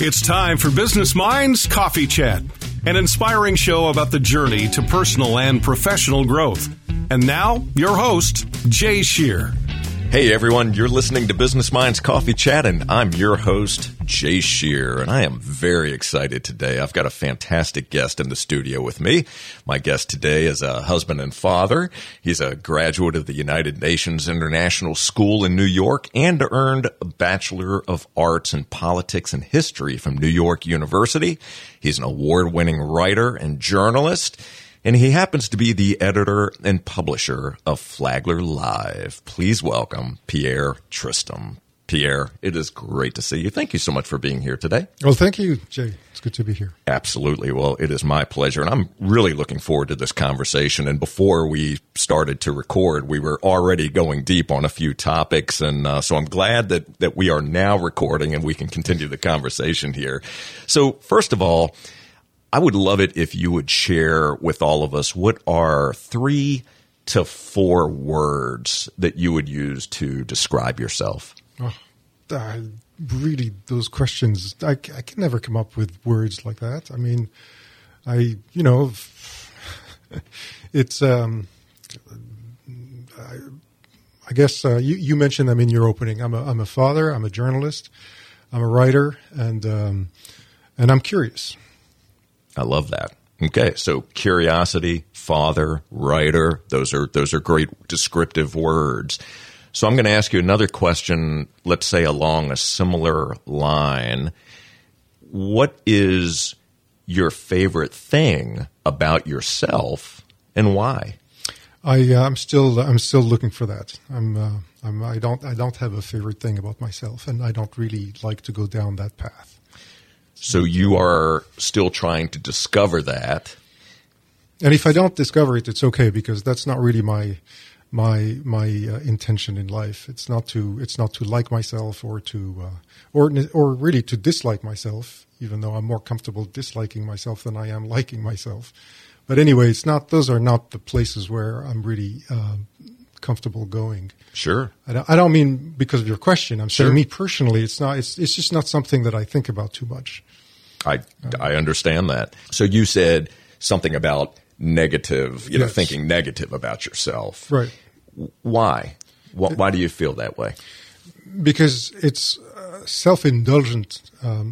It's time for Business Minds Coffee Chat, an inspiring show about the journey to personal and professional growth. And now, your host, Jay Shear. Hey everyone, you're listening to Business Minds Coffee Chat, and I'm your host, Jay Shear, and I am very excited today. I've got a fantastic guest in the studio with me. My guest today is a husband and father. He's a graduate of the United Nations International School in New York and earned a Bachelor of Arts in Politics and History from New York University. He's an award-winning writer and journalist. And he happens to be the editor and publisher of Flagler Live. Please welcome Pierre Tristam. Pierre, it is great to see you. Thank you so much for being here today. Well, thank you, Jay. It's good to be here. Absolutely. Well, it is my pleasure, and I'm really looking forward to this conversation. And before we started to record, we were already going deep on a few topics, and so I'm glad that we are now recording and we can continue the conversation here. So first of all, I would love it if you would share with all of us what are 3 to 4 words that you would use to describe yourself. Oh, really, those questions, I can never come up with words like that. I mean, it's, I guess you mentioned them in your opening. I'm a father, I'm a journalist, I'm a writer, and I'm curious. I love that. Okay, so curiosity, father, writer, those are great descriptive words. So I'm going to ask you another question, let's say along a similar line. What is your favorite thing about yourself and why? I'm still looking for that. I don't have a favorite thing about myself, and I don't really like to go down that path. So you are still trying to discover that. And if I don't discover it, it's okay, because that's not really my intention in life. It's not to like myself or really to dislike myself, even though I'm more comfortable disliking myself than I am liking myself. But anyway, those are not the places where I'm really comfortable going. Sure. I don't mean because of your question. I'm saying me personally, it's just not something that I think about too much. I understand that. So you said something about negative, you know, thinking negative about yourself. Right. Why do you feel that way? Because it's self-indulgent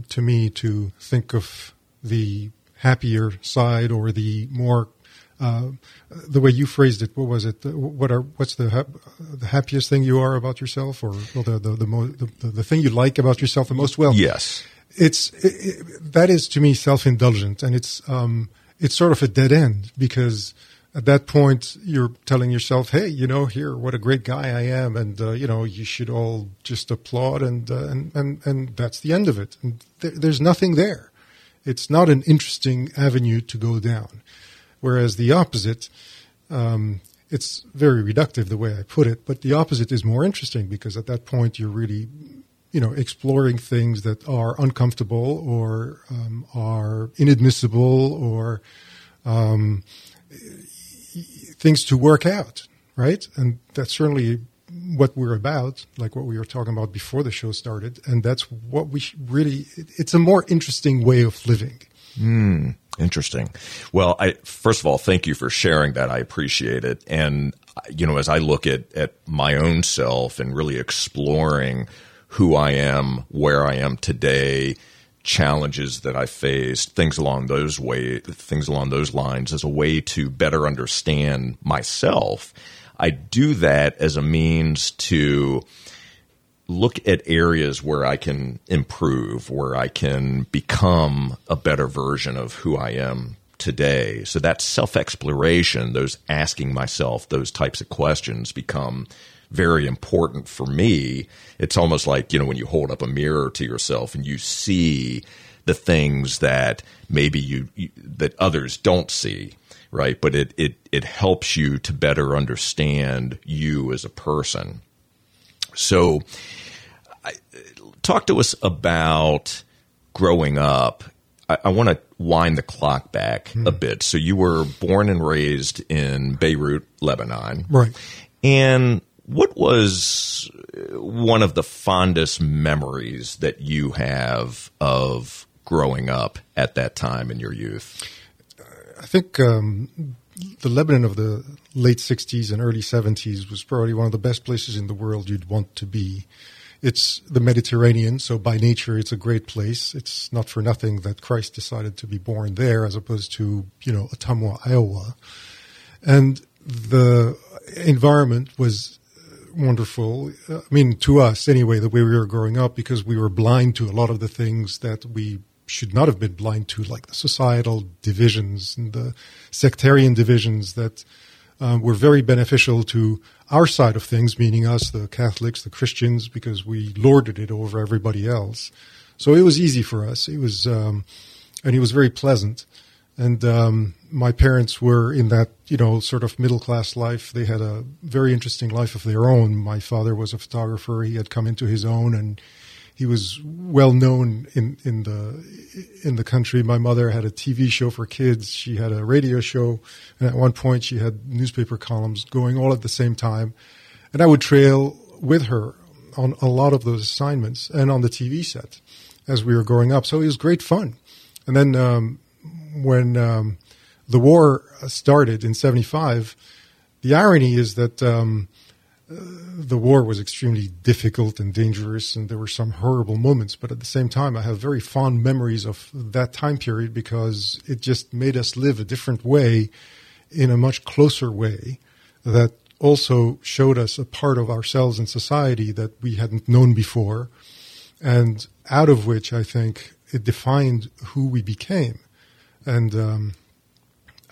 to me to think of the happier side or the more the way you phrased it, what was it? What's the happiest thing you are about yourself, or the thing you like about yourself the most? Well, yes, that is to me self-indulgent, and it's sort of a dead end, because at that point you're telling yourself, hey, you know, here, what a great guy I am, and you know, you should all just applaud, and that's the end of it. And there's nothing there. It's not an interesting avenue to go down. Whereas the opposite, it's very reductive the way I put it, but the opposite is more interesting, because at that point you're really, you know, exploring things that are uncomfortable or are inadmissible or things to work out, right? And that's certainly what we're about, like what we were talking about before the show started, and that's what we really – it's a more interesting way of living. Mm. Interesting. Well, first of all, thank you for sharing that. I appreciate it. And, you know, as I look at my own self and really exploring who I am, where I am today, challenges that I faced, things along those lines as a way to better understand myself, I do that as a means to look at areas where I can improve, where I can become a better version of who I am today. So that self-exploration, those asking myself those types of questions become very important for me. It's almost like, you know, when you hold up a mirror to yourself and you see the things that maybe that others don't see, right? But it helps you to better understand you as a person. So talk to us about growing up. I want to wind the clock back a bit. So you were born and raised in Beirut, Lebanon. Right. And What was one of the fondest memories that you have of growing up at that time in your youth? I think the Lebanon of the late 60s and early 70s was probably one of the best places in the world you'd want to be. It's the Mediterranean, so by nature it's a great place. It's not for nothing that Christ decided to be born there as opposed to, Ottumwa, Iowa. And the environment was wonderful. I mean, to us anyway, the way we were growing up, because we were blind to a lot of the things that we should not have been blind to, like the societal divisions and the sectarian divisions that were very beneficial to our side of things, meaning us, the Catholics, the Christians, because we lorded it over everybody else. So it was easy for us. It was, and it was very pleasant. And my parents were in that, sort of middle-class life. They had a very interesting life of their own. My father was a photographer. He had come into his own, and he was well known in the country. My mother had a TV show for kids. She had a radio show, and at one point she had newspaper columns going all at the same time. And I would trail with her on a lot of those assignments and on the TV set as we were growing up. So it was great fun. And then when the war started in 1975, the irony is that the war was extremely difficult and dangerous, and there were some horrible moments. But at the same time, I have very fond memories of that time period because it just made us live a different way in a much closer way that also showed us a part of ourselves and society that we hadn't known before, and out of which I think it defined who we became. And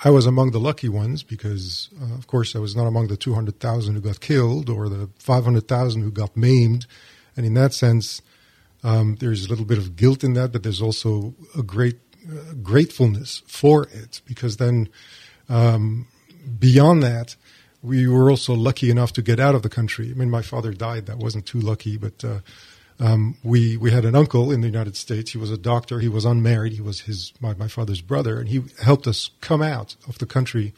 I was among the lucky ones because, of course, I was not among the 200,000 who got killed or the 500,000 who got maimed. And in that sense, there's a little bit of guilt in that, but there's also a great gratefulness for it, because then beyond that, we were also lucky enough to get out of the country. I mean, my father died. That wasn't too lucky, but we had an uncle in the United States. He was a doctor. He was unmarried. He was my father's brother, and he helped us come out of the country.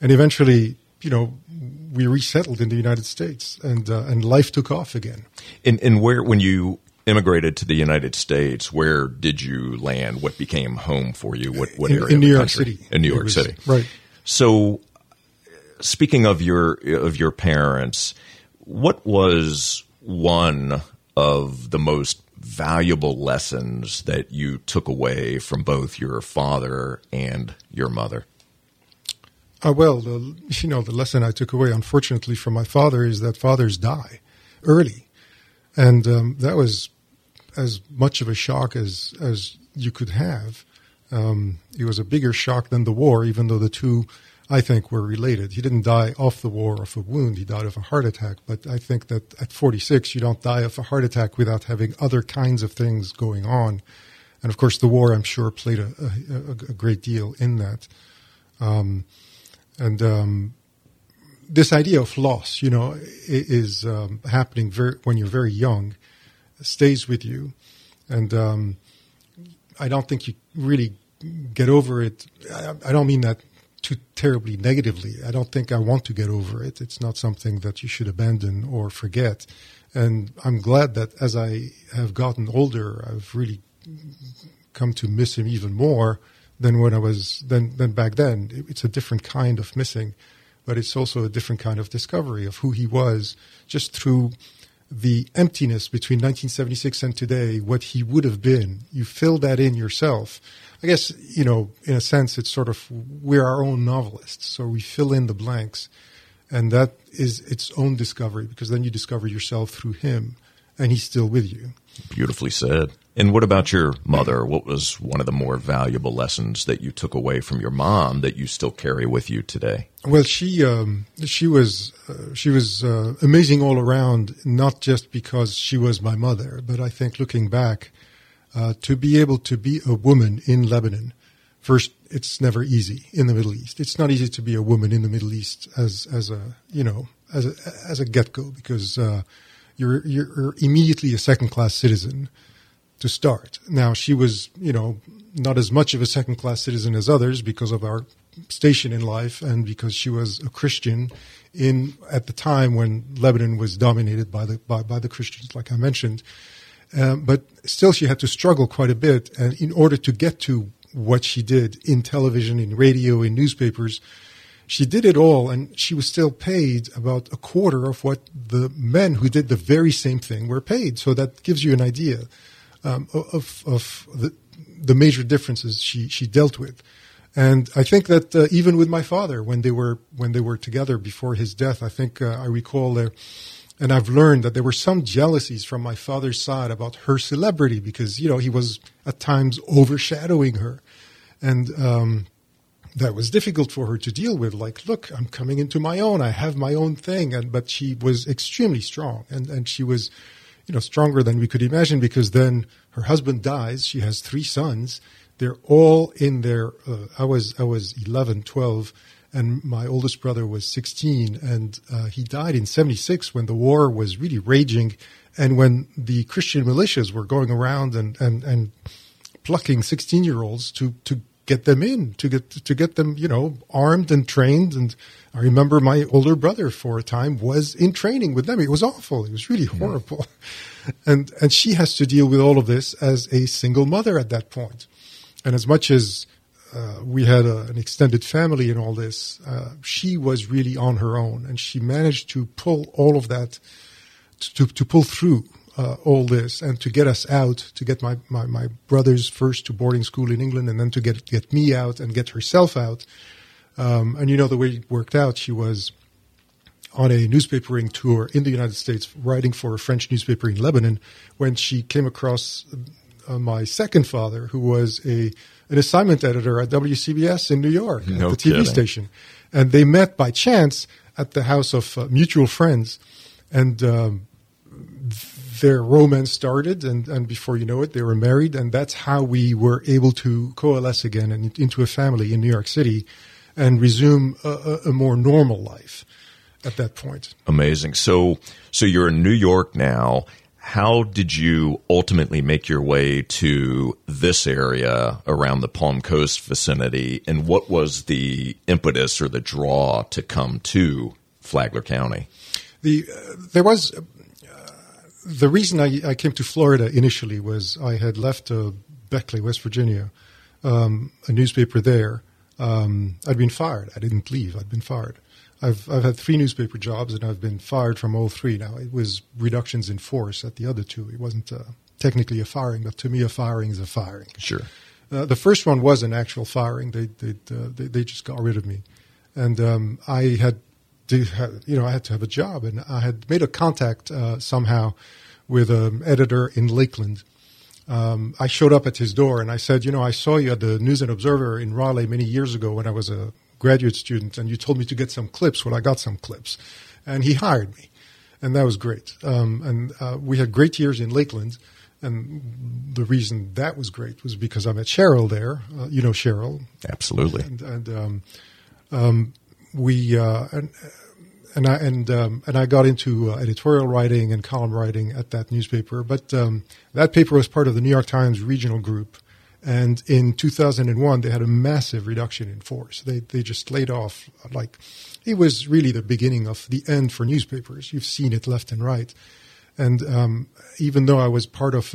And eventually, we resettled in the United States, and life took off again. And where, when you immigrated to the United States, where did you land? What became home for you? What area? In New York City. In New York City, right? So, speaking of your parents, what was one of the most valuable lessons that you took away from both your father and your mother? The lesson I took away, unfortunately, from my father is that fathers die early. And that was as much of a shock as you could have. It was a bigger shock than the war, even though the two, I think, were related. He didn't die off the war, off a wound. He died of a heart attack. But I think that at 46, you don't die of a heart attack without having other kinds of things going on. And, of course, the war, I'm sure, played a great deal in that. This idea of loss, is happening when you're very young, stays with you. And I don't think you really get over it. I don't mean that too terribly negatively. I don't think I want to get over it. It's not something that you should abandon or forget. And I'm glad that as I have gotten older, I've really come to miss him even more than when I was than back then. It's a different kind of missing, but it's also a different kind of discovery of who he was just through the emptiness between 1976 and today, what he would have been. You fill that in yourself. I guess, in a sense, it's sort of we're our own novelists, so we fill in the blanks, and that is its own discovery, because then you discover yourself through him, and he's still with you. Beautifully said. And what about your mother? What was one of the more valuable lessons that you took away from your mom that you still carry with you today? Well, she was amazing all around, not just because she was my mother, but I think looking back, to be able to be a woman in Lebanon, first, it's never easy in the Middle East. It's not easy to be a woman in the Middle East as a get-go, because you're immediately a second-class citizen. to start. Now, she was, you know, not as much of a second-class citizen as others because of our station in life and because she was a Christian at the time when Lebanon was dominated by the Christians, like I mentioned. But still, she had to struggle quite a bit and in order to get to what she did in television, in radio, in newspapers. She did it all, and she was still paid about a quarter of what the men who did the very same thing were paid. So that gives you an idea of the major differences she dealt with. And I think that even with my father, when they were together before his death, I think I recall there, and I've learned that there were some jealousies from my father's side about her celebrity because, you know, he was at times overshadowing her, and that was difficult for her to deal with. Like, look, I'm coming into my own. I have my own thing. But she was extremely strong, and she was, you know, stronger than we could imagine. Because then her husband dies. She has three sons. They're all in their. I was 11, 12, and my oldest brother was 16, and he died in 1976 when the war was really raging, and when the Christian militias were going around and plucking 16-year-olds to get them in, to get them, you know, armed and trained. And I remember my older brother for a time was in training with them. It was awful. It was really horrible. Yeah. And she has to deal with all of this as a single mother at that point. And as much as we had an extended family and all this, she was really on her own. And she managed to pull all of that, to pull through all this and to get us out, to get my brothers first to boarding school in England and then to get me out and get herself out. And you know, the way it worked out, she was on a newspapering tour in the United States writing for a French newspaper in Lebanon when she came across my second father, who was an assignment editor at WCBS in New York, at the TV station. And they met by chance at the house of mutual friends, and their romance started, and before you know it, they were married, and that's how we were able to coalesce again and into a family in New York City and resume a more normal life at that point. Amazing. So you're in New York now. How did you ultimately make your way to this area around the Palm Coast vicinity, and what was the impetus or the draw to come to Flagler County? The reason I came to Florida initially was I had left Beckley, West Virginia, a newspaper there. I'd been fired. I didn't leave. I'd been fired. I've had three newspaper jobs, and I've been fired from all three now. It was reductions in force at the other two. It wasn't technically a firing, but to me a firing is a firing. Sure. The first one was an actual firing. They just got rid of me. And I had to have a job, and I had made a contact somehow with an editor in Lakeland. I showed up at his door, and I said, you know, I saw you at the News and Observer in Raleigh many years ago when I was a graduate student, and you told me to get some clips. Well, I got some clips, and he hired me, and that was great. And we had great years in Lakeland, and the reason that was great was because I met Cheryl there. You know Cheryl. Absolutely. And I got into editorial writing and column writing at that newspaper. But that paper was part of the New York Times regional group, and in 2001 they had a massive reduction in force. They just laid off. Like, it was really the beginning of the end for newspapers. You've seen it left and right. And even though I was part of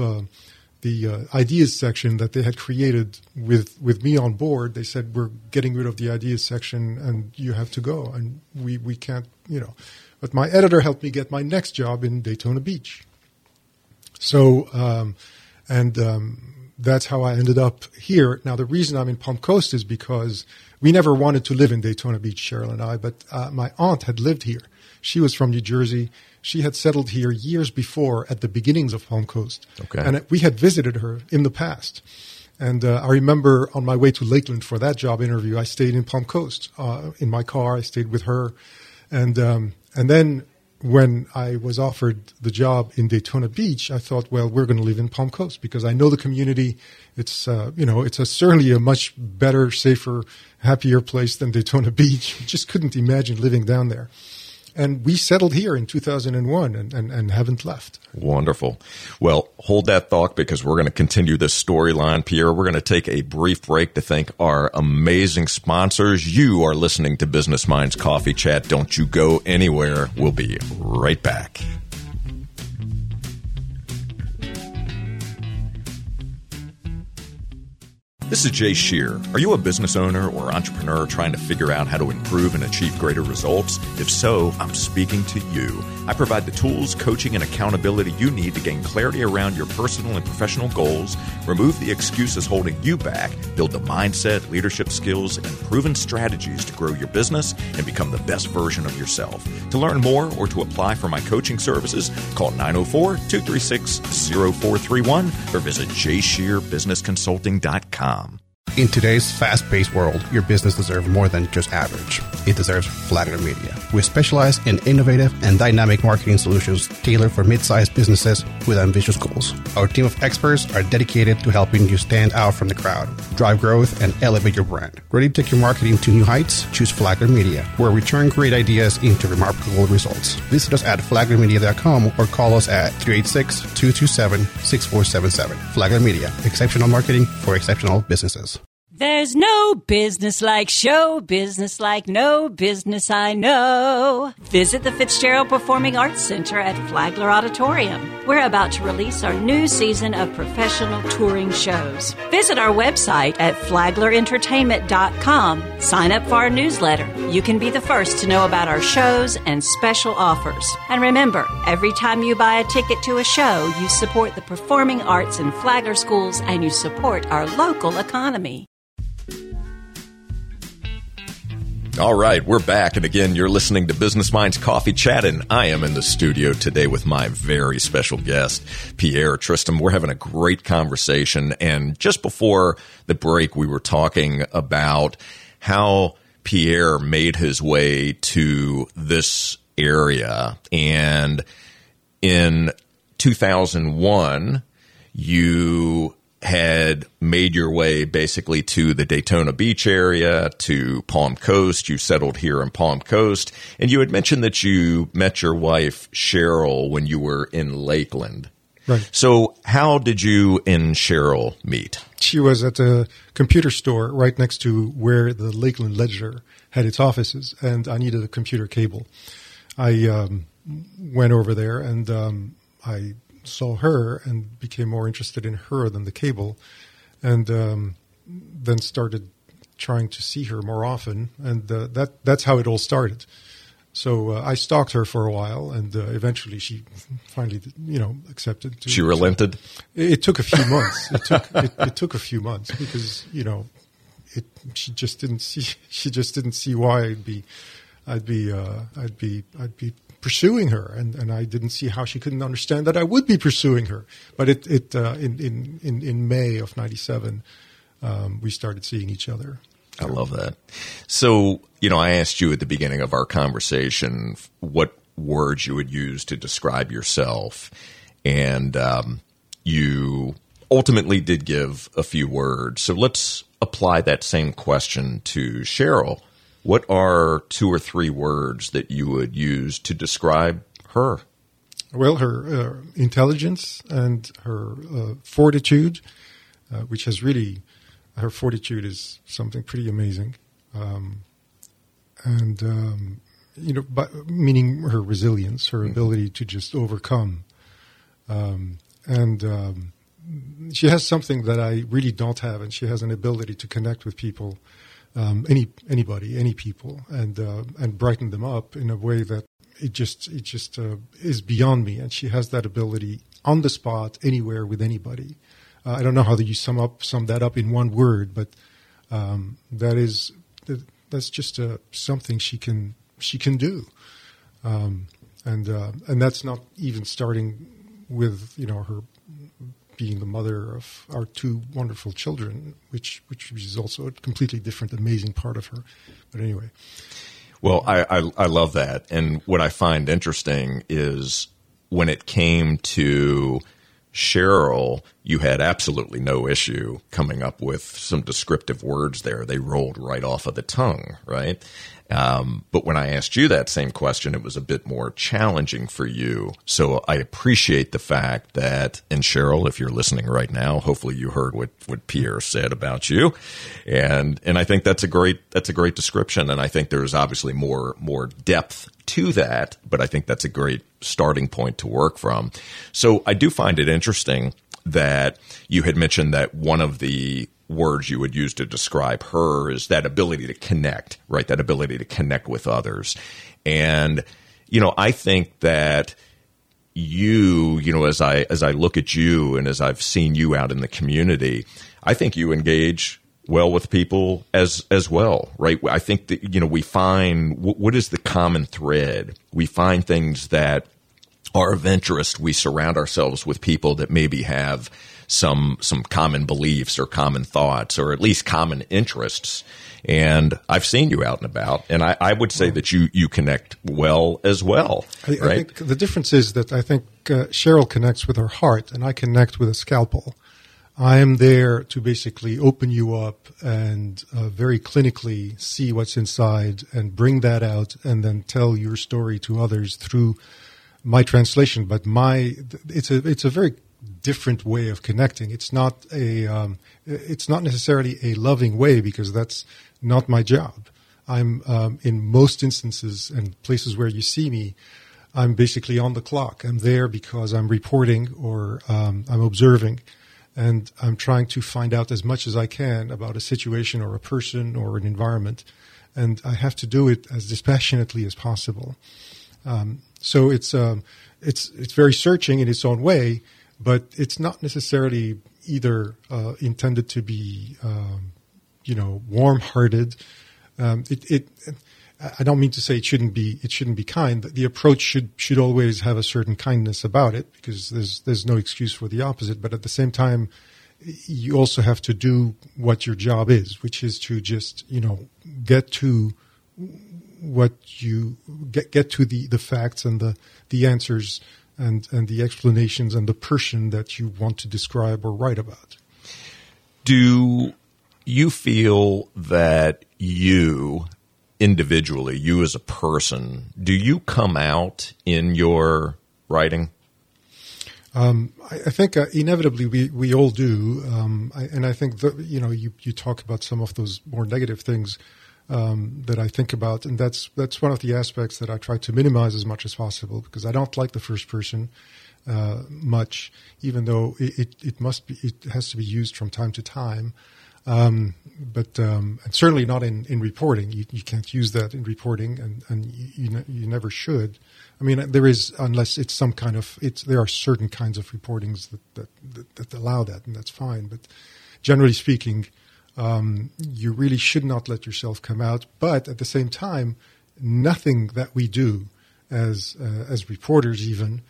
the ideas section that they had created with me on board, they said, we're getting rid of the ideas section and you have to go. And we can't, you know. But my editor helped me get my next job in Daytona Beach. So, that's how I ended up here. Now, the reason I'm in Palm Coast is because we never wanted to live in Daytona Beach, Cheryl and I, but my aunt had lived here. She was from New Jersey. She had settled here years before at the beginnings of Palm Coast. Okay. And we had visited her in the past. And I remember on my way to Lakeland for that job interview, I stayed in Palm Coast in my car. I stayed with her. And then when I was offered the job in Daytona Beach, I thought, well, we're going to live in Palm Coast because I know the community. It's, certainly a much better, safer, happier place than Daytona Beach. Just couldn't imagine living down there. And we settled here in 2001 and haven't left. Wonderful. Well, hold that thought because we're going to continue this storyline, Pierre. We're going to take a brief break to thank our amazing sponsors. You are listening to Business Minds Coffee Chat. Don't you go anywhere. We'll be right back. This is Jay Shear. Are you a business owner or entrepreneur trying to figure out how to improve and achieve greater results? If so, I'm speaking to you. I provide the tools, coaching, and accountability you need to gain clarity around your personal and professional goals, remove the excuses holding you back, build the mindset, leadership skills, and proven strategies to grow your business and become the best version of yourself. To learn more or to apply for my coaching services, call 904-236-0431 or visit jshearbusinessconsulting.com. In today's fast-paced world, your business deserves more than just average. It deserves Flagler Media. We specialize in innovative and dynamic marketing solutions tailored for mid-sized businesses with ambitious goals. Our team of experts are dedicated to helping you stand out from the crowd, drive growth, and elevate your brand. Ready to take your marketing to new heights? Choose Flagler Media, where we turn great ideas into remarkable results. Visit us at flaglermedia.com or call us at 386-227-6477. Flagler Media, exceptional marketing for exceptional businesses. There's no business like show business like no business I know. Visit the Fitzgerald Performing Arts Center at Flagler Auditorium. We're about to release our new season of professional touring shows. Visit our website at flaglerentertainment.com. Sign up for our newsletter. You can be the first to know about our shows and special offers. And remember, every time you buy a ticket to a show, you support the performing arts in Flagler schools and you support our local economy. All right, we're back. And again, you're listening to Business Minds Coffee Chat, and I am in the studio today with my very special guest, Pierre Tristam. We're having a great conversation. And just before the break, we were talking about how Pierre made his way to this area. And in 2001, you had made your way basically to the Daytona Beach area, to Palm Coast. You settled here in Palm Coast. And you had mentioned that you met your wife, Cheryl, when you were in Lakeland. Right. So how did you and Cheryl meet? She was at a computer store right next to where the Lakeland Ledger had its offices, and I needed a computer cable. I went over there, and I saw her and became more interested in her than the cable, and then started trying to see her more often. And that's how it all started. So I stalked her for a while, and eventually she finally, accepted. She relented? It took a few months. It took a few months because, she just didn't see why I'd be pursuing her, and I didn't see how she couldn't understand that I would be pursuing her. But in May of 97, we started seeing each other. I love that. So, I asked you at the beginning of our conversation what words you would use to describe yourself, and you ultimately did give a few words. So let's apply that same question to Cheryl. What are 2 or 3 words that you would use to describe her? Well, her intelligence and her fortitude, which has really – her fortitude is something pretty amazing. Meaning her resilience, her ability to just overcome. She has something that I really don't have, and she has an ability to connect with people. Any people, and brighten them up in a way that it just is beyond me. And she has that ability on the spot, anywhere, with anybody. I don't know how you sum that up in one word, but that's just something she can do, and that's not even starting with her being the mother of our 2 wonderful children, which is also a completely different, amazing part of her. But anyway. Well, I love that. And what I find interesting is when it came to Cheryl, you had absolutely no issue coming up with some descriptive words there. They rolled right off of the tongue, right? But when I asked you that same question, it was a bit more challenging for you. So I appreciate the fact that, and Cheryl, if you're listening right now, hopefully you heard what Pierre said about you. And I think that's a great description. And I think there's obviously more depth to that, but I think that's a great starting point to work from. So I do find it interesting that you had mentioned that one of the words you would use to describe her is that ability to connect, right? That ability to connect with others. And, you know, I think that you know, as I look at you and as I've seen you out in the community, I think you engage well with people as well, right? I think that, you know, we find, what is the common thread? We find things that are of interest. We surround ourselves with people that maybe have some common beliefs or common thoughts or at least common interests. And I've seen you out and about, and I would say that you connect well as well, right? I think the difference is that I think Cheryl connects with her heart and I connect with a scalpel. I am there to basically open you up and very clinically see what's inside and bring that out and then tell your story to others through my translation. But it's a very different way of connecting. It's not necessarily a loving way because that's not my job. I'm in most instances and places where you see me, I'm basically on the clock. I'm there because I'm reporting or I'm observing. And I'm trying to find out as much as I can about a situation or a person or an environment. And I have to do it as dispassionately as possible. So it's very searching in its own way, but it's not necessarily either intended to be, warm-hearted. I don't mean to say it shouldn't be kind. The approach should always have a certain kindness about it because there's no excuse for the opposite. But at the same time, you also have to do what your job is, which is to just, get to what you get to the facts and the answers and the explanations and the person that you want to describe or write about. Do you feel that you individually, you as a person, do you come out in your writing? I think inevitably we all do. And I think that, you talk about some of those more negative things that I think about. And that's one of the aspects that I try to minimize as much as possible because I don't like the first person much, even though it has to be used from time to time. But and certainly not in reporting. You can't use that in reporting, and you never should. I mean, there is, unless it's some kind of there are certain kinds of reportings that allow that, and that's fine. But generally speaking, you really should not let yourself come out. But at the same time, nothing that we do as reporters even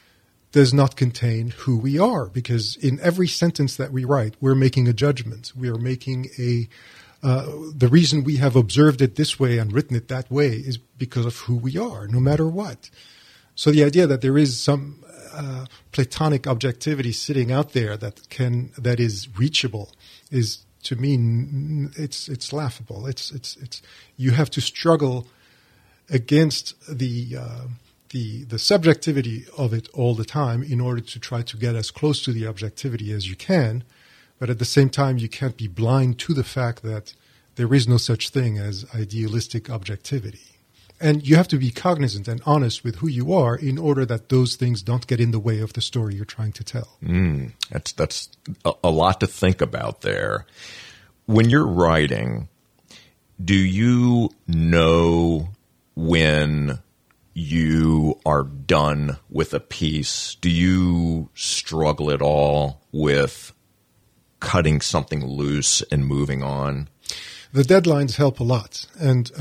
does not contain who we are, because in every sentence that we write, we're making a judgment. We are making the reason we have observed it this way and written it that way is because of who we are, no matter what. So the idea that there is some platonic objectivity sitting out there that is reachable is, to me, it's laughable. It's you have to struggle against the subjectivity of it all the time in order to try to get as close to the objectivity as you can. But at the same time, you can't be blind to the fact that there is no such thing as idealistic objectivity. And you have to be cognizant and honest with who you are in order that those things don't get in the way of the story you're trying to tell. That's a lot to think about there. When you're writing, do you know when you are done with a piece? Do you struggle at all with cutting something loose and moving on? The deadlines help a lot. And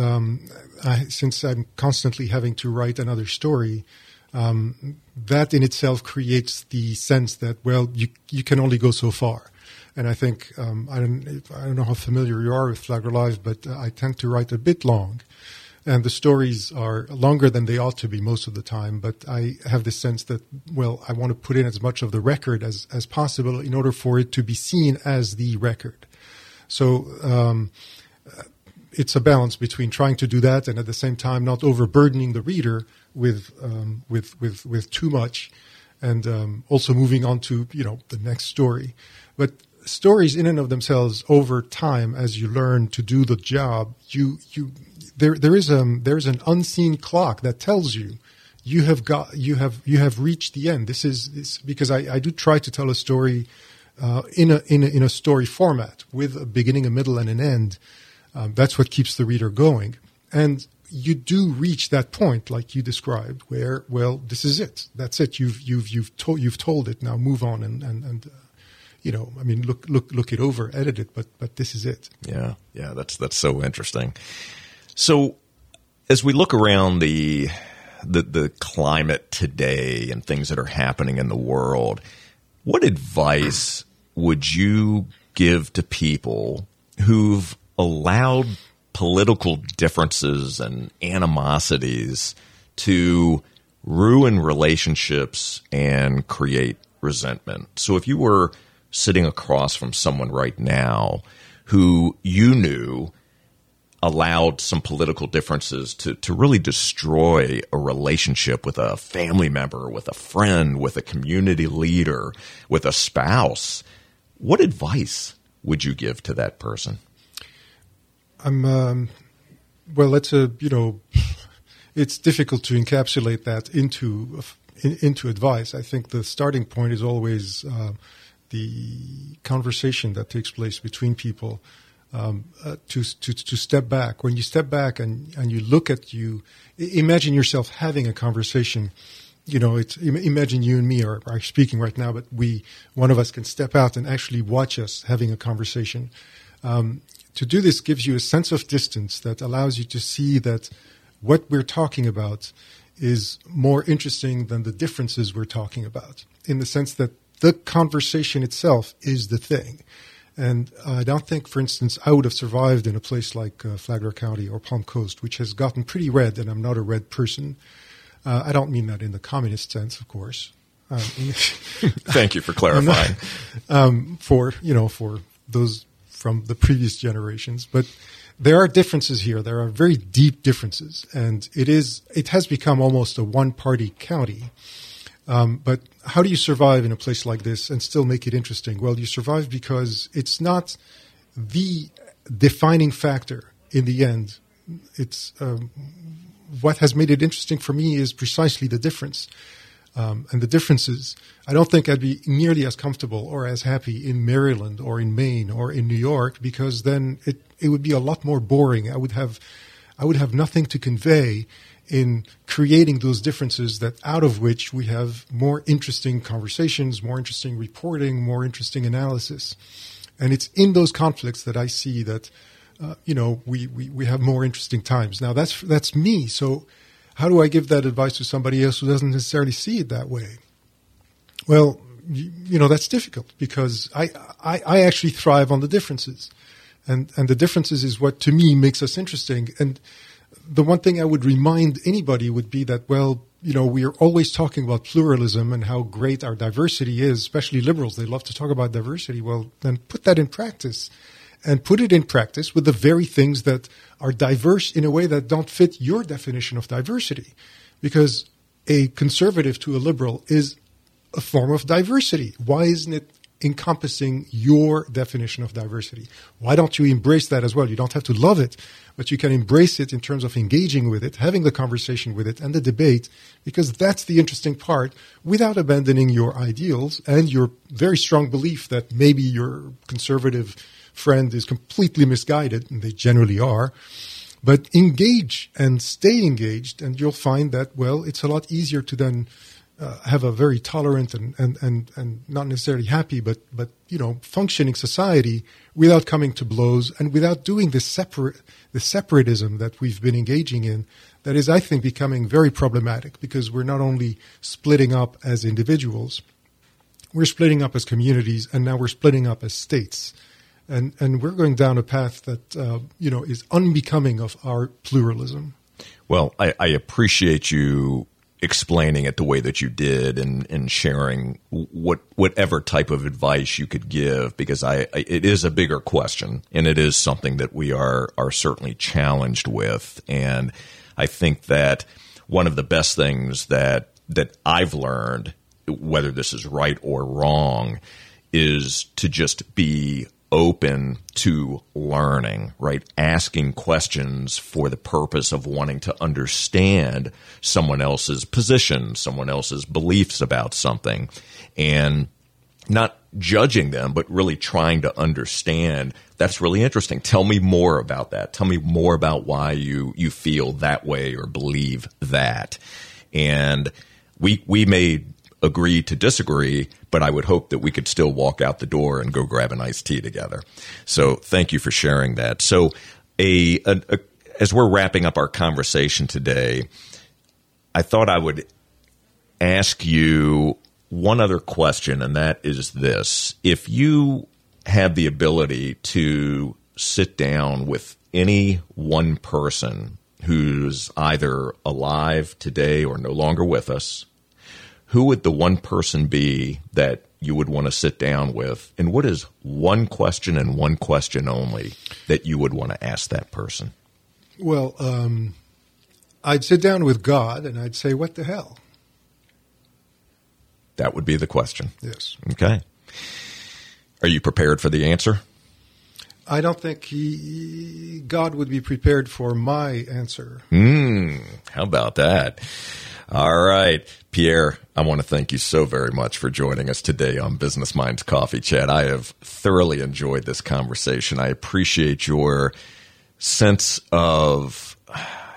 since I'm constantly having to write another story, that in itself creates the sense that, well, you can only go so far. And I think, I don't know how familiar you are with Flagler Live, but I tend to write a bit long. And the stories are longer than they ought to be most of the time. But I have this sense that, well, I want to put in as much of the record as possible in order for it to be seen as the record. So it's a balance between trying to do that and at the same time not overburdening the reader with too much, and also moving on to, you know, the next story. But stories in and of themselves, over time, as you learn to do the job, there is an unseen clock that tells you you have reached the end. This is because I do try to tell a story in a story format with a beginning, a middle, and an end. That's what keeps the reader going, and you do reach that point, like you described, where, well, this is it. That's it. You've told it. Now move on and you know, I mean, look it over, edit it, but this is it. Yeah, that's so interesting. So as we look around the climate today and things that are happening in the world, what advice would you give to people who've allowed political differences and animosities to ruin relationships and create resentment? So if you were sitting across from someone right now who you knew allowed some political differences to really destroy a relationship with a family member, with a friend, with a community leader, with a spouse, what advice would you give to that person? It's difficult to encapsulate that into advice. I think the starting point is always the conversation that takes place between people. To step back. When you step back and you look at you, imagine yourself having a conversation. You know, imagine you and me are speaking right now, but one of us can step out and actually watch us having a conversation. To do this gives you a sense of distance that allows you to see that what we're talking about is more interesting than the differences we're talking about, in the sense that the conversation itself is the thing. And I don't think, for instance, I would have survived in a place like Flagler County or Palm Coast, which has gotten pretty red, and I'm not a red person. I don't mean that in the communist sense, of course. Thank you for clarifying. For those from the previous generations. But there are differences here. There are very deep differences. And it has become almost a one-party county. But how do you survive in a place like this and still make it interesting? Well, you survive because it's not the defining factor in the end. It's what has made it interesting for me is precisely the difference. And the differences, I don't think I'd be nearly as comfortable or as happy in Maryland or in Maine or in New York, because then it would be a lot more boring. I would have nothing to convey in creating those differences, that out of which we have more interesting conversations, more interesting reporting, more interesting analysis. And it's in those conflicts that I see that, we have more interesting times. Now, that's me. So how do I give that advice to somebody else who doesn't necessarily see it that way? Well, that's difficult, because I actually thrive on the differences. And the differences is what, to me, makes us interesting. And the one thing I would remind anybody would be that, well, we are always talking about pluralism and how great our diversity is, especially liberals. They love to talk about diversity. Well, then put that in practice, and put it in practice with the very things that are diverse in a way that don't fit your definition of diversity. Because a conservative to a liberal is a form of diversity. Why isn't it encompassing your definition of diversity? Why don't you embrace that as well? You don't have to love it, but you can embrace it in terms of engaging with it, having the conversation with it and the debate, because that's the interesting part, without abandoning your ideals and your very strong belief that maybe your conservative friend is completely misguided, and they generally are. But engage and stay engaged, and you'll find that, well, it's a lot easier to then have a very tolerant and not necessarily happy, but functioning society, without coming to blows and without doing the separatism that we've been engaging in, that is, I think, becoming very problematic, because we're not only splitting up as individuals, we're splitting up as communities, and now we're splitting up as states. And we're going down a path that is unbecoming of our pluralism. Well, I appreciate you explaining it the way that you did and sharing whatever type of advice you could give, because it is a bigger question, and it is something that we are certainly challenged with. And I think that one of the best things that I've learned, whether this is right or wrong, is to just be open to learning, right? Asking questions for the purpose of wanting to understand someone else's position, someone else's beliefs about something, and not judging them, but really trying to understand. That's really interesting. Tell me more about that. Tell me more about why you feel that way or believe that. And we may agree to disagree, but I would hope that we could still walk out the door and go grab an iced tea together. So thank you for sharing that. So as we're wrapping up our conversation today, I thought I would ask you one other question, and that is this. If you had the ability to sit down with any one person who's either alive today or no longer with us, who would the one person be that you would want to sit down with? And what is one question and one question only that you would want to ask that person? Well, I'd sit down with God and I'd say, what the hell? That would be the question. Yes. Okay. Are you prepared for the answer? I don't think God would be prepared for my answer. How about that? All right. Pierre, I want to thank you so very much for joining us today on Business Minds Coffee Chat. I have thoroughly enjoyed this conversation. I appreciate your sense of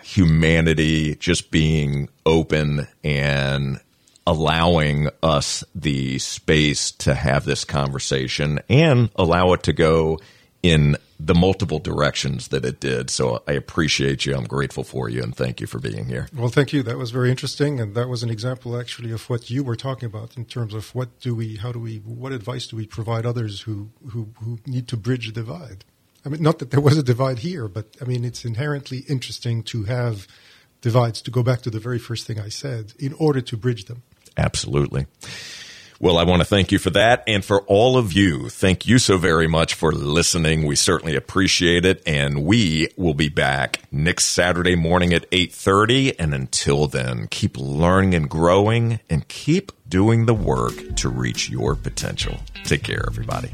humanity, just being open and allowing us the space to have this conversation and allow it to go in the multiple directions that it did. So I appreciate you. I'm grateful for you, and thank you for being here. Well, thank you. That was very interesting. And that was an example actually of what you were talking about in terms of what advice do we provide others who need to bridge a divide? I mean, not that there was a divide here, but I mean, it's inherently interesting to have divides, to go back to the very first thing I said, in order to bridge them. Absolutely. Well, I want to thank you for that. And for all of you, thank you so very much for listening. We certainly appreciate it. And we will be back next Saturday morning at 8:30. And until then, keep learning and growing, and keep doing the work to reach your potential. Take care, everybody.